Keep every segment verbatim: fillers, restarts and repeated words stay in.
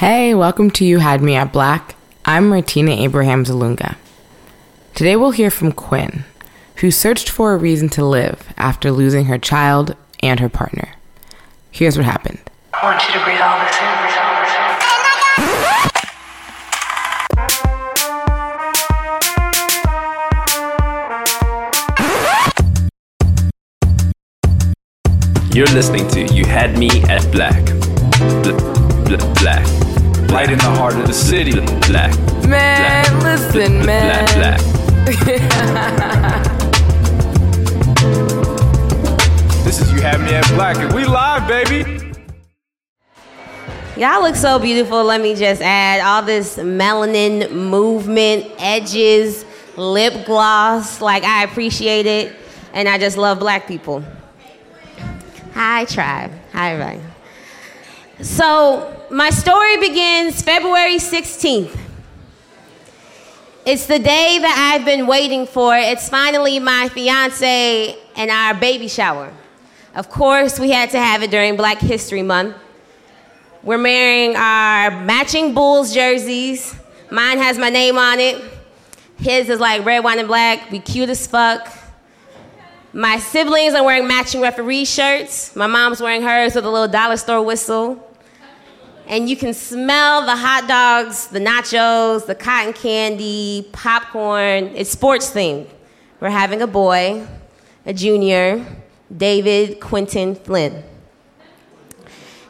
Hey, welcome to You Had Me at Black. I'm Rettina Abraham Zalunga. Today we'll hear from Quinn, who searched for a reason to live after losing her child and her partner. Here's what happened. I want you to breathe all this in. Breathe all this in. You're listening to You Had Me at Black. Bl- bl- black. Light in the heart of the city. Black. Man, black. Listen, black, man. Black, black. This is You Had Me at Black, and we live, baby. Y'all look so beautiful. Let me just add all this melanin movement, edges, lip gloss. Like, I appreciate it, and I just love black people. Hi, Tribe. Hi, everybody. So, my story begins February sixteenth. It's the day that I've been waiting for. It's finally my fiance and our baby shower. Of course, we had to have it during Black History Month. We're wearing our matching Bulls jerseys. Mine has my name on it. His is like red, white, and black. We cute as fuck. My siblings are wearing matching referee shirts. My mom's wearing hers with a little dollar store whistle. And you can smell the hot dogs, the nachos, the cotton candy, popcorn. It's sports themed. We're having a boy, a junior, David Quentin Flynn.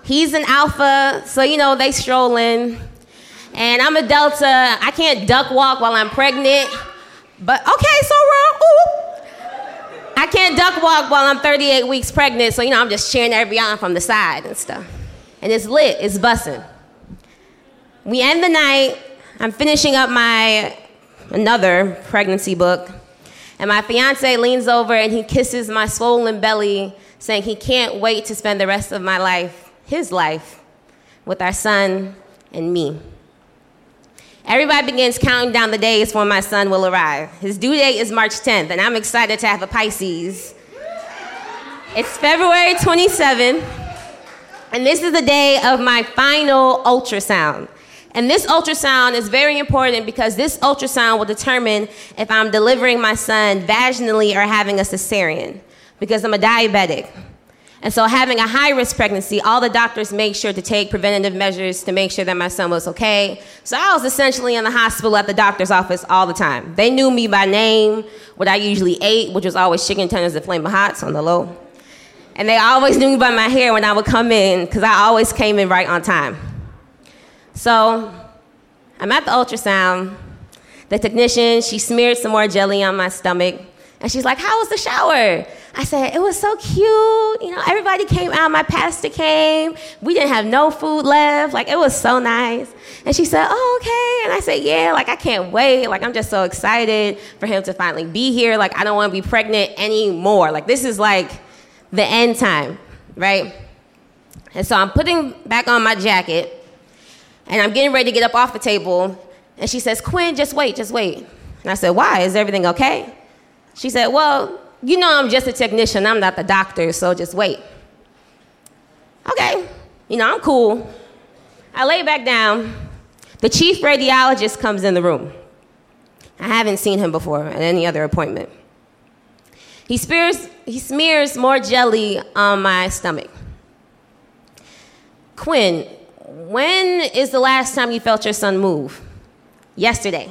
He's an alpha, so you know, they strolling. And I'm a Delta. I can't duck walk while I'm pregnant. But okay, so wrong. Ooh. I can't duck walk while I'm thirty-eight weeks pregnant, so you know, I'm just cheering everybody on from the side and stuff. And it's lit, it's bussin'. We end the night, I'm finishing up my, another pregnancy book, and my fiance leans over and he kisses my swollen belly, saying he can't wait to spend the rest of my life, his life, with our son and me. Everybody begins counting down the days when my son will arrive. His due date is March tenth, and I'm excited to have a Pisces. It's February twenty-seventh. And this is the day of my final ultrasound. And this ultrasound is very important because this ultrasound will determine if I'm delivering my son vaginally or having a cesarean, because I'm a diabetic. And so having a high-risk pregnancy, all the doctors make sure to take preventative measures to make sure that my son was okay. So I was essentially in the hospital at the doctor's office all the time. They knew me by name, what I usually ate, which was always chicken tenders and flaming hots on the low. And they always knew me by my hair when I would come in, because I always came in right on time. So I'm at the ultrasound. The technician, she smeared some more jelly on my stomach. And she's like, how was the shower? I said, it was so cute. You know, everybody came out. My pastor came. We didn't have no food left. Like, it was so nice. And she said, oh, okay. And I said, yeah, like, I can't wait. Like, I'm just so excited for him to finally be here. Like, I don't want to be pregnant anymore. Like, this is like the end time, right? And so I'm putting back on my jacket, and I'm getting ready to get up off the table, and she says, Quinn, just wait, just wait. And I said, why? Is everything okay? She said, well, you know I'm just a technician. I'm not the doctor, so just wait. Okay, you know, I'm cool. I lay back down. The chief radiologist comes in the room. I haven't seen him before at any other appointment. He smears, he smears more jelly on my stomach. Quinn, when is the last time you felt your son move? Yesterday.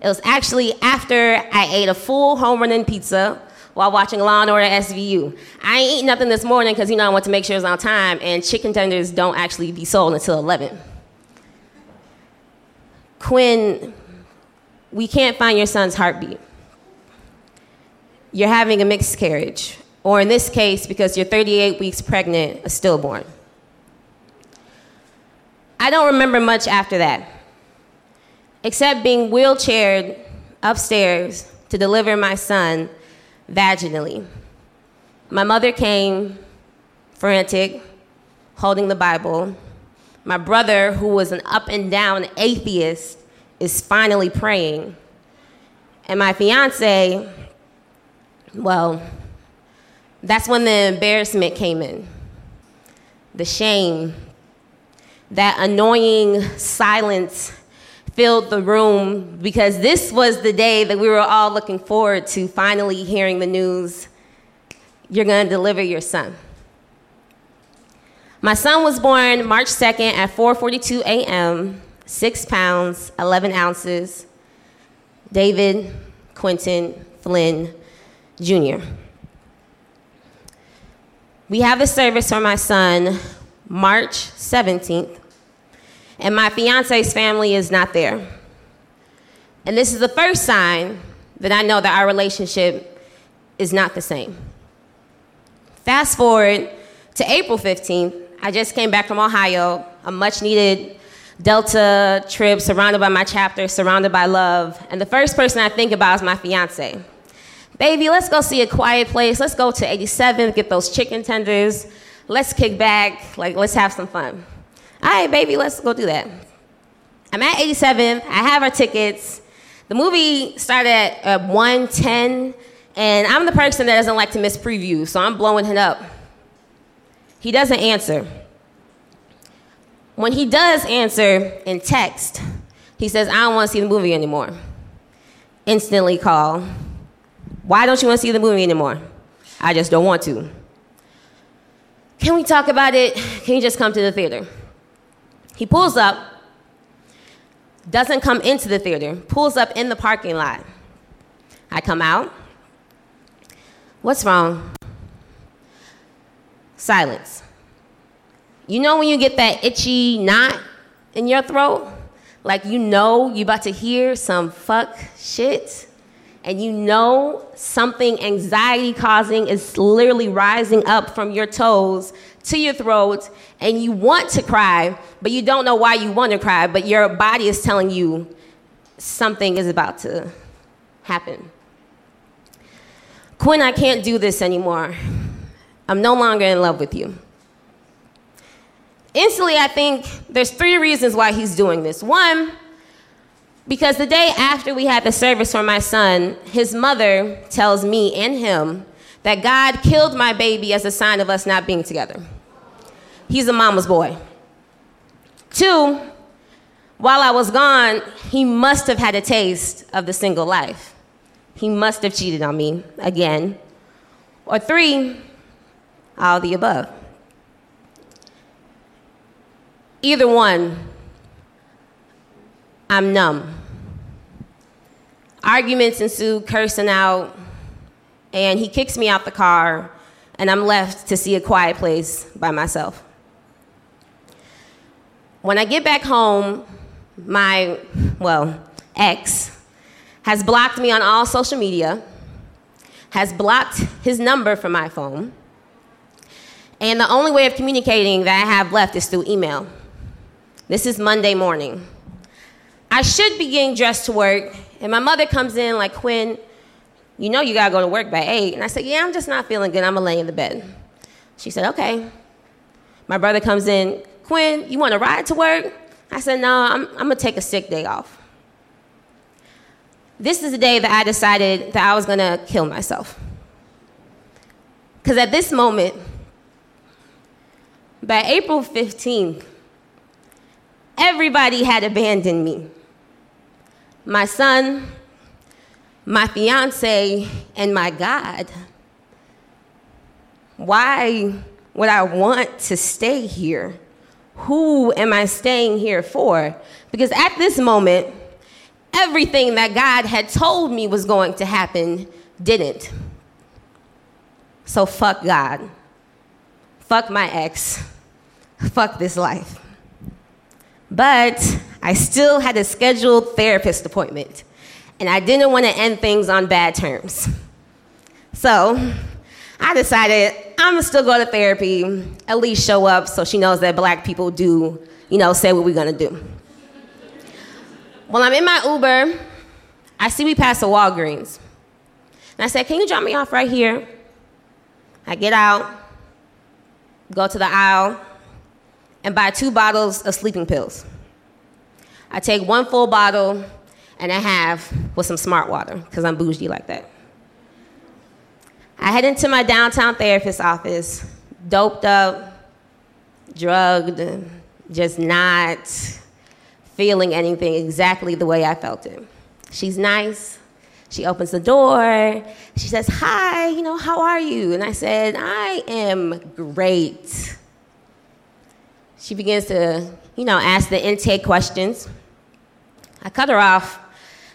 It was actually after I ate a full home run pizza while watching Law and Order S V U. I ain't eat nothing this morning because, you know, I want to make sure it's on time, and chicken tenders don't actually be sold until eleven. Quinn, we can't find your son's heartbeat. You're having a miscarriage, or in this case, because you're thirty-eight weeks pregnant, a stillborn. I don't remember much after that, except being wheelchaired upstairs to deliver my son vaginally. My mother came, frantic, holding the Bible. My brother, who was an up and down atheist, is finally praying. And my fiance, well, that's when the embarrassment came in, the shame, that annoying silence filled the room, because this was the day that we were all looking forward to finally hearing the news, you're gonna deliver your son. My son was born March second at four forty-two a.m., six pounds, eleven ounces, David Quentin Flynn, Junior We have a service for my son March seventeenth, and my fiance's family is not there. And this is the first sign that I know that our relationship is not the same. Fast forward to April fifteenth, I just came back from Ohio, a much needed Delta trip, surrounded by my chapter, surrounded by love. And the first person I think about is my fiance. Baby, let's go see a quiet place. Let's go to eighty-seventh, get those chicken tenders. Let's kick back, like let's have some fun. All right, baby, let's go do that. I'm at eighty-seventh, I have our tickets. The movie started at uh, one ten, and I'm the person that doesn't like to miss previews, so I'm blowing it up. He doesn't answer. When he does answer in text, he says, I don't want to see the movie anymore. Instantly call. Why don't you want to see the movie anymore? I just don't want to. Can we talk about it? Can you just come to the theater? He pulls up, doesn't come into the theater, pulls up in the parking lot. I come out. What's wrong? Silence. You know when you get that itchy knot in your throat? Like you know you're about to hear some fuck shit, and you know something anxiety-causing is literally rising up from your toes to your throat, and you want to cry, but you don't know why you want to cry, but your body is telling you something is about to happen. Quinn, I can't do this anymore. I'm no longer in love with you. Instantly, I think there's three reasons why he's doing this. One, because the day after we had the service for my son, his mother tells me and him that God killed my baby as a sign of us not being together. He's a mama's boy. Two, while I was gone, he must have had a taste of the single life. He must have cheated on me again. Or three, all the above. Either one, I'm numb. Arguments ensue, cursing out, and he kicks me out the car, and I'm left to see a quiet place by myself. When I get back home, my, well, ex has blocked me on all social media, has blocked his number from my phone, and the only way of communicating that I have left is through email. This is Monday morning. I should be getting dressed to work, and my mother comes in like, Quinn, you know you gotta go to work by eight. And I said, yeah, I'm just not feeling good, I'm gonna lay in the bed. She said, okay. My brother comes in, Quinn, you wanna ride to work? I said, no, I'm, I'm gonna take a sick day off. This is the day that I decided that I was gonna kill myself. Because at this moment, by April fifteenth, everybody had abandoned me. My son, my fiance, and my God. Why would I want to stay here? Who am I staying here for? Because at this moment, everything that God had told me was going to happen didn't. So fuck God. Fuck my ex. Fuck this life. But I still had a scheduled therapist appointment, and I didn't want to end things on bad terms. So I decided I'm going to still go to therapy, at least show up so she knows that black people do, you know, say what we're going to do. While I'm in my Uber, I see we pass a Walgreens. And I said, can you drop me off right here? I get out, go to the aisle, and buy two bottles of sleeping pills. I take one full bottle and a half with some Smart Water, because I'm bougie like that. I head into my downtown therapist's office, doped up, drugged, just not feeling anything exactly the way I felt it. She's nice. She opens the door. She says, hi, you know, how are you? And I said, I am great. She begins to, you know, ask the intake questions. I cut her off.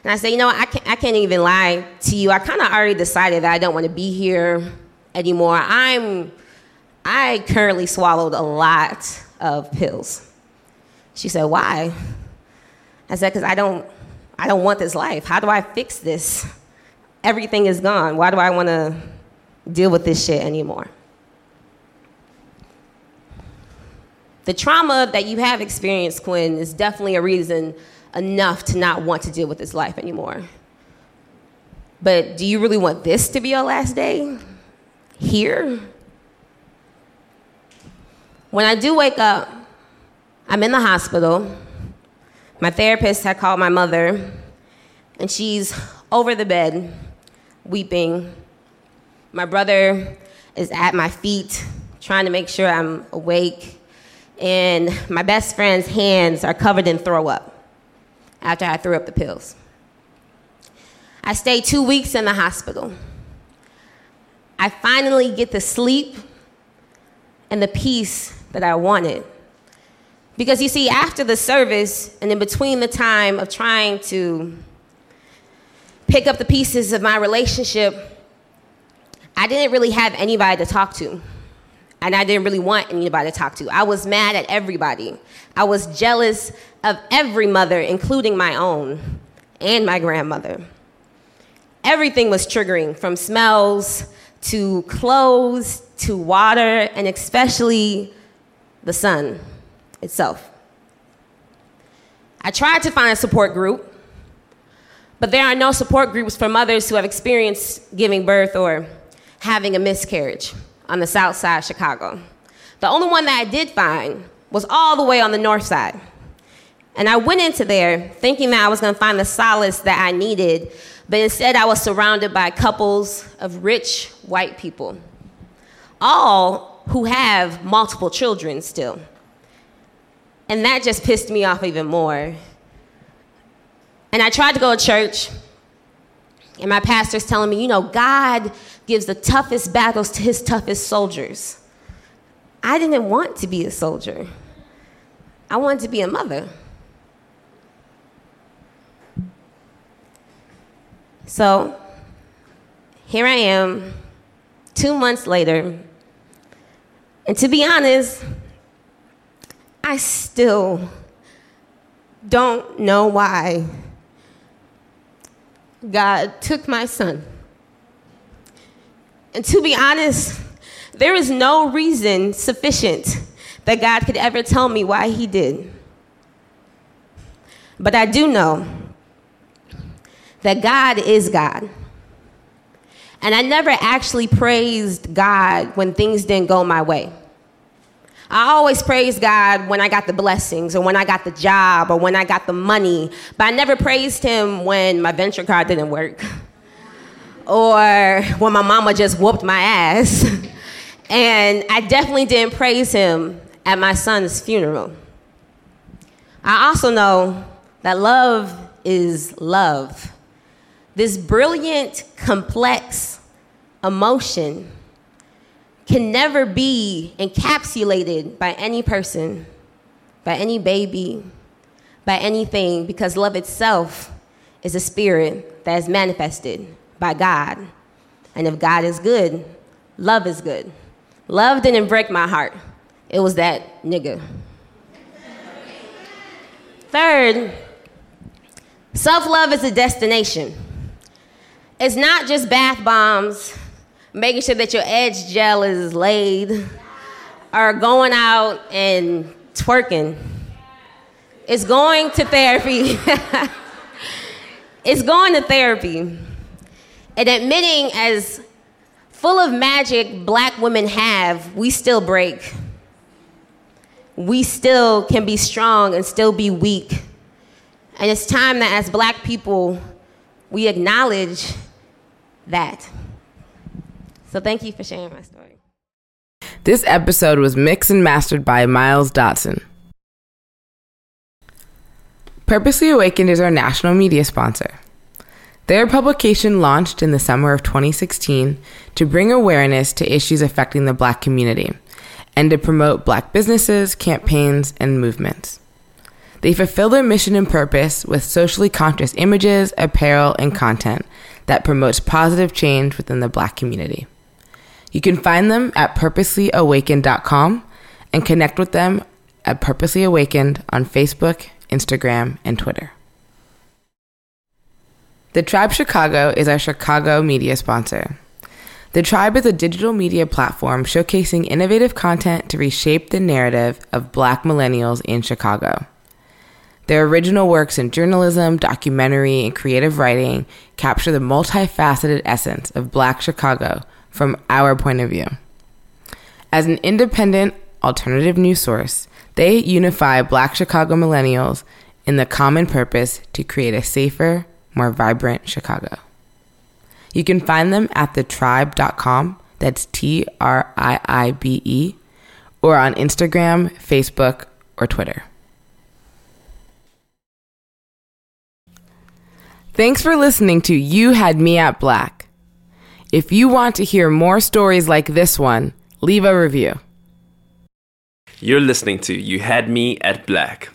And I say, you know, I can't, I can't even lie to you. I kind of already decided that I don't want to be here anymore. I'm, I currently swallowed a lot of pills. She said, why? I said, because I don't, I don't want this life. How do I fix this? Everything is gone. Why do I want to deal with this shit anymore? The trauma that you have experienced, Quinn, is definitely a reason enough to not want to deal with this life anymore. But do you really want this to be your last day? Here? When I do wake up, I'm in the hospital. My therapist had called my mother, and she's over the bed, weeping. My brother is at my feet, trying to make sure I'm awake. And my best friend's hands are covered in throw up after I threw up the pills. I stayed two weeks in the hospital. I finally get the sleep and the peace that I wanted. Because you see, after the service and in between the time of trying to pick up the pieces of my relationship, I didn't really have anybody to talk to. And I didn't really want anybody to talk to. I was mad at everybody. I was jealous of every mother, including my own and my grandmother. Everything was triggering, from smells to clothes to water, and especially the sun itself. I tried to find a support group, but there are no support groups for mothers who have experienced giving birth or having a miscarriage on the south side of Chicago. The only one that I did find was all the way on the north side. And I went into there thinking that I was going to find the solace that I needed, but instead I was surrounded by couples of rich white people, all who have multiple children still. And that just pissed me off even more. And I tried to go to church, and my pastor's telling me, you know, God gives the toughest battles to his toughest soldiers. I didn't want to be a soldier. I wanted to be a mother. So here I am, two months later, and to be honest, I still don't know why God took my son. And to be honest, there is no reason sufficient that God could ever tell me why he did. But I do know that God is God. And I never actually praised God when things didn't go my way. I always praised God when I got the blessings, or when I got the job, or when I got the money. But I never praised him when my venture card didn't work, or when my mama just whooped my ass. And I definitely didn't praise him at my son's funeral. I also know that love is love. This brilliant, complex emotion can never be encapsulated by any person, by any baby, by anything, because love itself is a spirit that is manifested by God. And if God is good, love is good. Love didn't break my heart. It was that nigga. Third, self-love is a destination. It's not just bath bombs, making sure that your edge gel is laid, or going out and twerking. It's going to therapy. It's going to therapy. And admitting, as full of magic black women have, we still break. We still can be strong and still be weak. And it's time that as black people, we acknowledge that. So thank you for sharing my story. This episode was mixed and mastered by Miles Dotson. Purposely Awakened is our national media sponsor. Their publication launched in the summer of twenty sixteen to bring awareness to issues affecting the Black community and to promote Black businesses, campaigns, and movements. They fulfill their mission and purpose with socially conscious images, apparel, and content that promotes positive change within the Black community. You can find them at purposely awakened dot com and connect with them at Purposely Awakened on Facebook, Instagram, and Twitter. The Tribe Chicago is our Chicago media sponsor. The Tribe is a digital media platform showcasing innovative content to reshape the narrative of Black millennials in Chicago. Their original works in journalism, documentary, and creative writing capture the multifaceted essence of Black Chicago from our point of view. As an independent, alternative news source, they unify Black Chicago millennials in the common purpose to create a safer, more vibrant Chicago. You can find them at the tribe dot com, that's T R I I B E, or on Instagram, Facebook, or Twitter. Thanks for listening to You Had Me at Black. If you want to hear more stories like this one, leave a review. You're listening to You Had Me at Black.